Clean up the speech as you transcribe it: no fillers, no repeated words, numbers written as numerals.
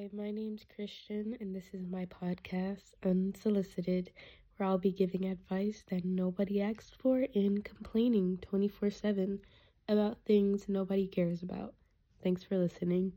Hi, my name's Christian, and this is my podcast, Unsolicited, where I'll be giving advice that nobody asked for and complaining 24/7 about things nobody cares about. Thanks for listening.